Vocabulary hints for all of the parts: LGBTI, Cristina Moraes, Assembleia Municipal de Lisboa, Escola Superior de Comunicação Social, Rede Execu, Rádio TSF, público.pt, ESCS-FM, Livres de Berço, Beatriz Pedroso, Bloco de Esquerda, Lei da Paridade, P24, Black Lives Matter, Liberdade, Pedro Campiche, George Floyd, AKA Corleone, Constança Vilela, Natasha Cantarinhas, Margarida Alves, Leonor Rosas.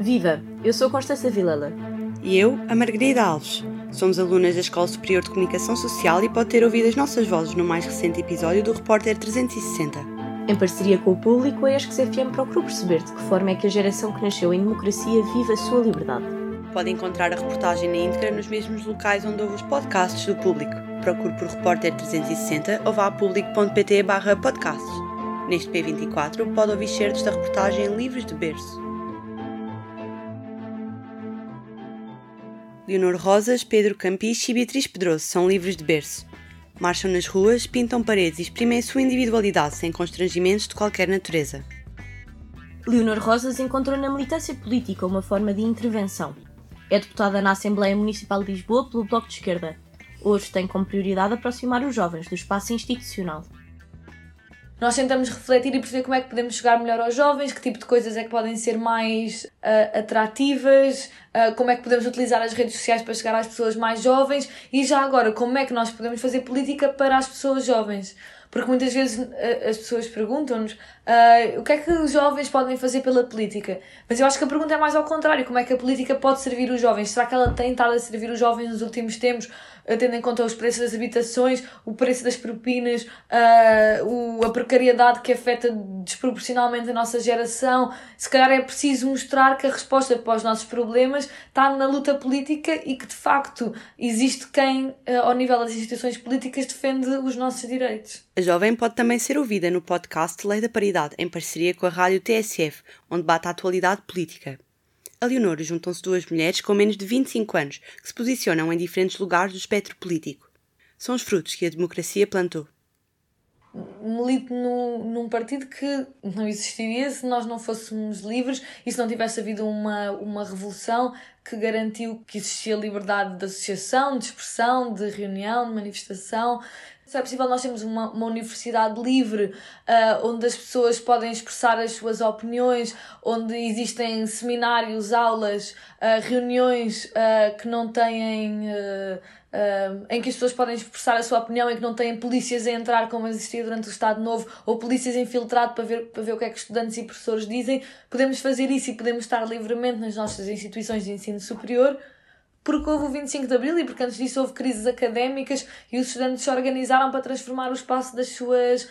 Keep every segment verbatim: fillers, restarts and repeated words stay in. Viva! Eu sou Constança Vilela. E eu, a Margarida Alves. Somos alunas da Escola Superior de Comunicação Social e pode ter ouvido as nossas vozes no mais recente episódio do Repórter trezentos e sessenta. Em parceria com o público, a E S C S F M procurou perceber de que forma é que a geração que nasceu em democracia vive a sua liberdade. Pode encontrar a reportagem na íntegra nos mesmos locais onde houve os podcasts do público. Procure por Repórter trezentos e sessenta ou vá a público.pt barra podcasts. Neste P vinte e quatro pode ouvir certos da reportagem Livres de Berço. Leonor Rosas, Pedro Campiche e Beatriz Pedroso são livres de berço. Marcham nas ruas, pintam paredes e exprimem a sua individualidade sem constrangimentos de qualquer natureza. Leonor Rosas encontrou na militância política uma forma de intervenção. É deputada na Assembleia Municipal de Lisboa pelo Bloco de Esquerda. Hoje tem como prioridade aproximar os jovens do espaço institucional. Nós tentamos refletir e perceber como é que podemos chegar melhor aos jovens, que tipo de coisas é que podem ser mais uh, atrativas, uh, como é que podemos utilizar as redes sociais para chegar às pessoas mais jovens e já agora, como é que nós podemos fazer política para as pessoas jovens. Porque muitas vezes uh, as pessoas perguntam-nos uh, o que é que os jovens podem fazer pela política. Mas eu acho que a pergunta é mais ao contrário, como é que a política pode servir os jovens? Será que ela tem estado a servir os jovens nos últimos tempos? Tendo em conta os preços das habitações, o preço das propinas, uh, o, a precariedade que afeta desproporcionalmente a nossa geração. Se calhar é preciso mostrar que a resposta para os nossos problemas está na luta política e que, de facto, existe quem, uh, ao nível das instituições políticas, defende os nossos direitos. A jovem pode também ser ouvida no podcast Lei da Paridade, em parceria com a Rádio T S F, onde bate a atualidade política. A Leonor juntam-se duas mulheres com menos de vinte e cinco anos, que se posicionam em diferentes lugares do espectro político. São os frutos que a democracia plantou. Milito no, num partido que não existiria se nós não fôssemos livres e se não tivesse havido uma, uma revolução que garantiu que existia liberdade de associação, de expressão, de reunião, de manifestação. Se é possível, nós temos uma, uma universidade livre, uh, onde as pessoas podem expressar as suas opiniões, onde existem seminários, aulas, uh, reuniões uh, que não têm... Uh, Uh, em que as pessoas podem expressar a sua opinião e que não têm polícias a entrar como existia durante o Estado Novo ou polícias infiltrado para ver, para ver o que é que estudantes e professores dizem, podemos fazer isso e podemos estar livremente nas nossas instituições de ensino superior porque houve o vinte e cinco de Abril e porque antes disso houve crises académicas e os estudantes se organizaram para transformar o espaço das suas,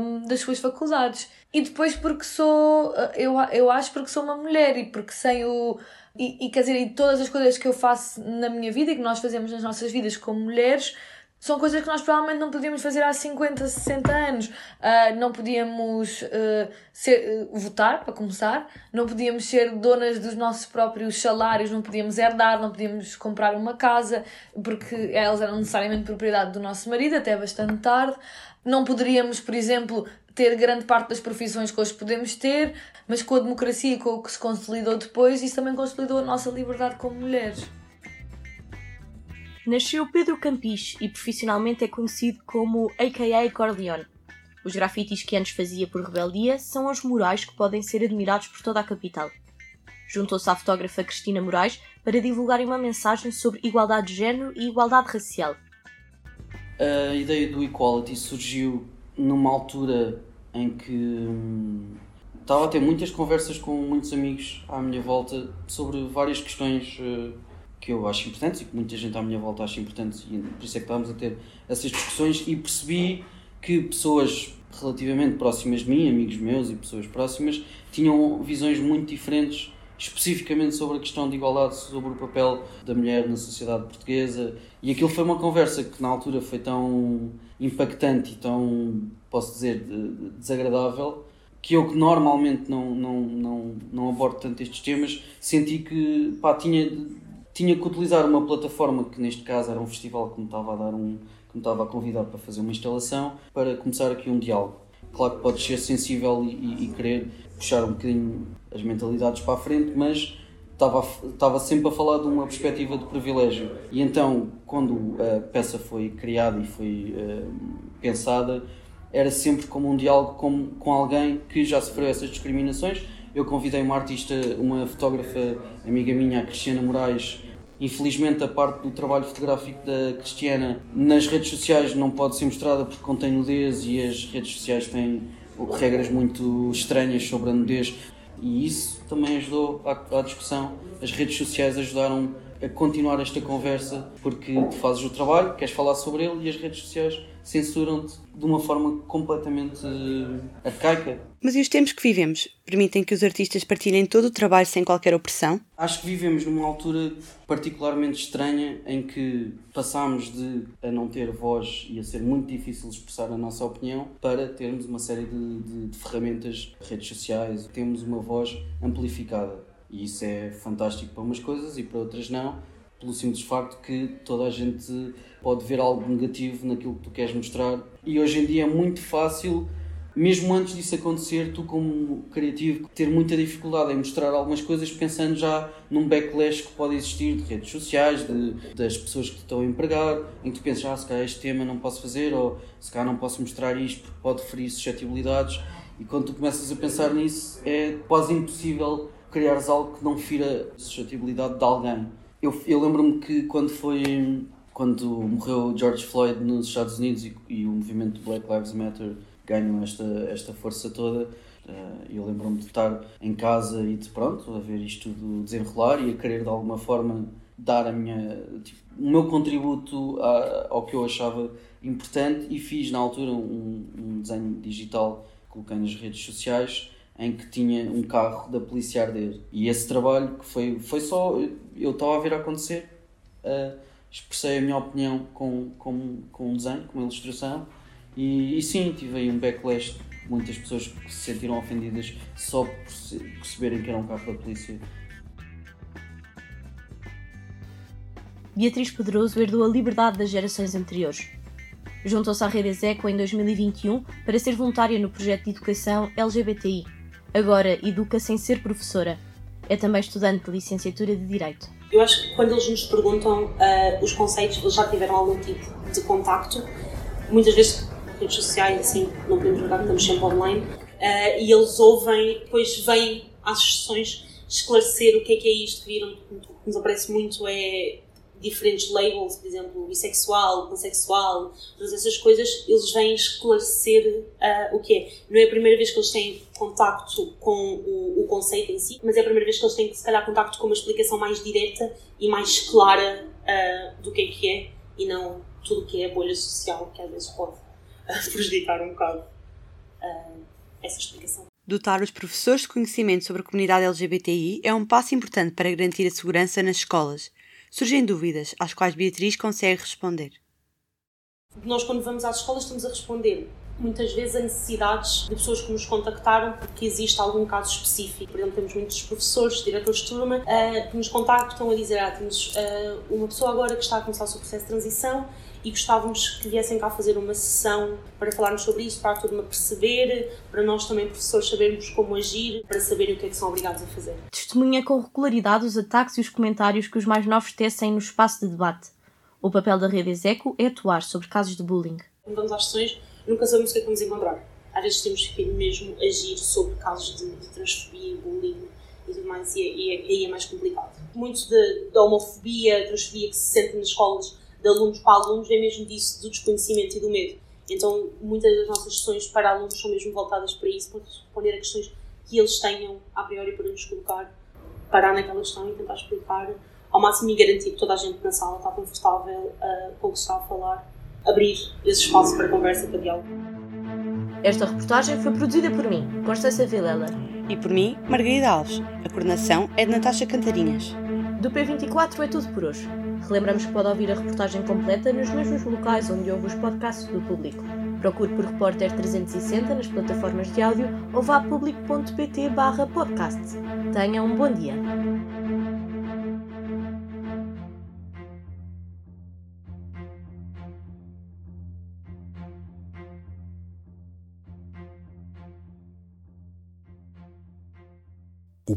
um, das suas faculdades. E depois porque sou, eu, eu acho porque sou uma mulher e porque sem o... E, e quer dizer, e todas as coisas que eu faço na minha vida e que nós fazemos nas nossas vidas como mulheres são coisas que nós provavelmente não podíamos fazer há cinquenta, sessenta anos. Uh, não podíamos uh, ser, uh, votar, para começar, não podíamos ser donas dos nossos próprios salários, não podíamos herdar, não podíamos comprar uma casa, porque elas eram necessariamente propriedade do nosso marido, até bastante tarde. Não poderíamos, por exemplo, ter grande parte das profissões que hoje podemos ter, mas com a democracia e com o que se consolidou depois, isso também consolidou a nossa liberdade como mulheres. Nasceu Pedro Campiche e profissionalmente é conhecido como A K A Corleone. Os grafitis que antes fazia por rebeldia são os murais que podem ser admirados por toda a capital. Juntou-se à fotógrafa Cristina Moraes para divulgar uma mensagem sobre igualdade de género e igualdade racial. A ideia do equality surgiu numa altura em que hum, estava a ter muitas conversas com muitos amigos à minha volta sobre várias questões uh, que eu acho importantes e que muita gente à minha volta acha importantes, e por isso é que estávamos a ter essas discussões, e percebi que pessoas relativamente próximas de mim, amigos meus e pessoas próximas, tinham visões muito diferentes especificamente sobre a questão de igualdade, sobre o papel da mulher na sociedade portuguesa, e aquilo foi uma conversa que na altura foi tão impactante e tão, posso dizer, desagradável, que eu que normalmente não, não, não, não abordo tanto estes temas, senti que pá, tinha, tinha que utilizar uma plataforma que neste caso era um festival que me estava a dar um, que me estava a convidar para fazer uma instalação, para começar aqui um diálogo. Claro que podes ser sensível e, e, e querer puxar um bocadinho as mentalidades para a frente, mas estava, estava sempre a falar de uma perspectiva de privilégio. E então, quando a peça foi criada e foi uh, pensada, era sempre como um diálogo com, com alguém que já sofreu essas discriminações. Eu convidei uma artista, uma fotógrafa amiga minha, a Cristina Moraes. Infelizmente, a parte do trabalho fotográfico da Cristiana nas redes sociais não pode ser mostrada porque contém nudez e as redes sociais têm regras muito estranhas sobre a nudez. E isso também ajudou à, à discussão. As redes sociais ajudaram a continuar esta conversa, porque tu fazes o trabalho, queres falar sobre ele e as redes sociais censuram-te de uma forma completamente arcaica. Mas e os tempos que vivemos? Permitem que os artistas partilhem todo o trabalho sem qualquer opressão? Acho que vivemos numa altura particularmente estranha em que passámos de a não ter voz e a ser muito difícil expressar a nossa opinião para termos uma série de, de, de ferramentas, redes sociais, temos uma voz amplificada. E isso é fantástico para umas coisas e para outras não, pelo simples facto que toda a gente pode ver algo negativo naquilo que tu queres mostrar. E hoje em dia é muito fácil, mesmo antes disso acontecer, tu como criativo ter muita dificuldade em mostrar algumas coisas pensando já num backlash que pode existir de redes sociais, de, das pessoas que te estão a empregar, em que tu pensas, ah, se calhar este tema não posso fazer, ou se calhar não posso mostrar isto porque pode ferir suscetibilidades. E quando tu começas a pensar nisso, é quase impossível criares algo que não fira a suscetibilidade de alguém. Eu, eu lembro-me que quando foi quando morreu George Floyd nos Estados Unidos e, e o movimento Black Lives Matter ganhou esta, esta força toda, eu lembro-me de estar em casa e de pronto, a ver isto tudo desenrolar e a querer de alguma forma dar a minha, tipo, o meu contributo a, ao que eu achava importante, e fiz na altura um, um desenho digital, coloquei nas redes sociais, em que tinha um carro da polícia a arder. E esse trabalho que foi, foi só, eu estava a ver acontecer, uh, expressei a minha opinião com, com, com um desenho, com uma ilustração, e, e sim, tive aí um backlash, muitas pessoas que se sentiram ofendidas só por se, perceberem que era um carro da polícia. Beatriz Pedroso herdou a liberdade das gerações anteriores. Juntou-se à Rede Execu em dois mil e vinte e um para ser voluntária no projeto de educação L G B T I. Agora educa sem ser professora. É também estudante de licenciatura de Direito. Eu acho que quando eles nos perguntam uh, os conceitos, eles já tiveram algum tipo de contacto. Muitas vezes, redes sociais, assim, não podemos jogar, estamos sempre online. Uh, e eles ouvem, depois vêm às sessões esclarecer o que é que é isto que viram. O que nos aparece muito é diferentes labels, por exemplo, bissexual, pansexual, todas essas coisas, eles vêm esclarecer uh, o que é. Não é a primeira vez que eles têm contacto com o, o conceito em si, mas é a primeira vez que eles têm, se calhar, contacto com uma explicação mais direta e mais clara uh, do que é que é, e não tudo o que é a bolha social, que às vezes pode uh, prejudicar um bocado uh, essa explicação. Dotar os professores de conhecimento sobre a comunidade L G B T I é um passo importante para garantir a segurança nas escolas. Surgem dúvidas, às quais Beatriz consegue responder. Nós, quando vamos às escolas, estamos a responder muitas vezes a necessidades de pessoas que nos contactaram porque existe algum caso específico. Por exemplo, temos muitos professores, diretores de turma, uh, que nos contactam a dizer ah, temos uh, uma pessoa agora que está a começar o seu processo de transição e gostávamos que viessem cá fazer uma sessão para falarmos sobre isso, para a turma perceber, para nós também, professores, sabermos como agir, para saberem o que é que são obrigados a fazer. Testemunha com regularidade os ataques e os comentários que os mais novos tecem no espaço de debate. O papel da Rede Execu é atuar sobre casos de bullying. Quando vamos às sessões, nunca sabemos o que é que vamos encontrar. Às vezes temos que mesmo agir sobre casos de, de transfobia, bullying e tudo mais, e aí é, é mais complicado. Muito da homofobia, transfobia que se sente nas escolas, de alunos para alunos, é mesmo disso, do desconhecimento e do medo. Então, muitas das nossas sessões para alunos são mesmo voltadas para isso, para responder a questões que eles tenham a priori para nos colocar, parar naquela questão e tentar explicar ao máximo e garantir que toda a gente na sala está confortável uh, com o que se está a falar, abrir esse espaço para conversa, para diálogo. Esta reportagem foi produzida por mim, Constança Vilela. E por mim, Margarida Alves. A coordenação é de Natasha Cantarinhas. Do P vinte e quatro é tudo por hoje. Relembramos que pode ouvir a reportagem completa nos mesmos locais onde ouve os podcasts do Público. Procure por Repórter trezentos e sessenta nas plataformas de áudio ou vá a público.pt barra podcast. Tenha um bom dia. O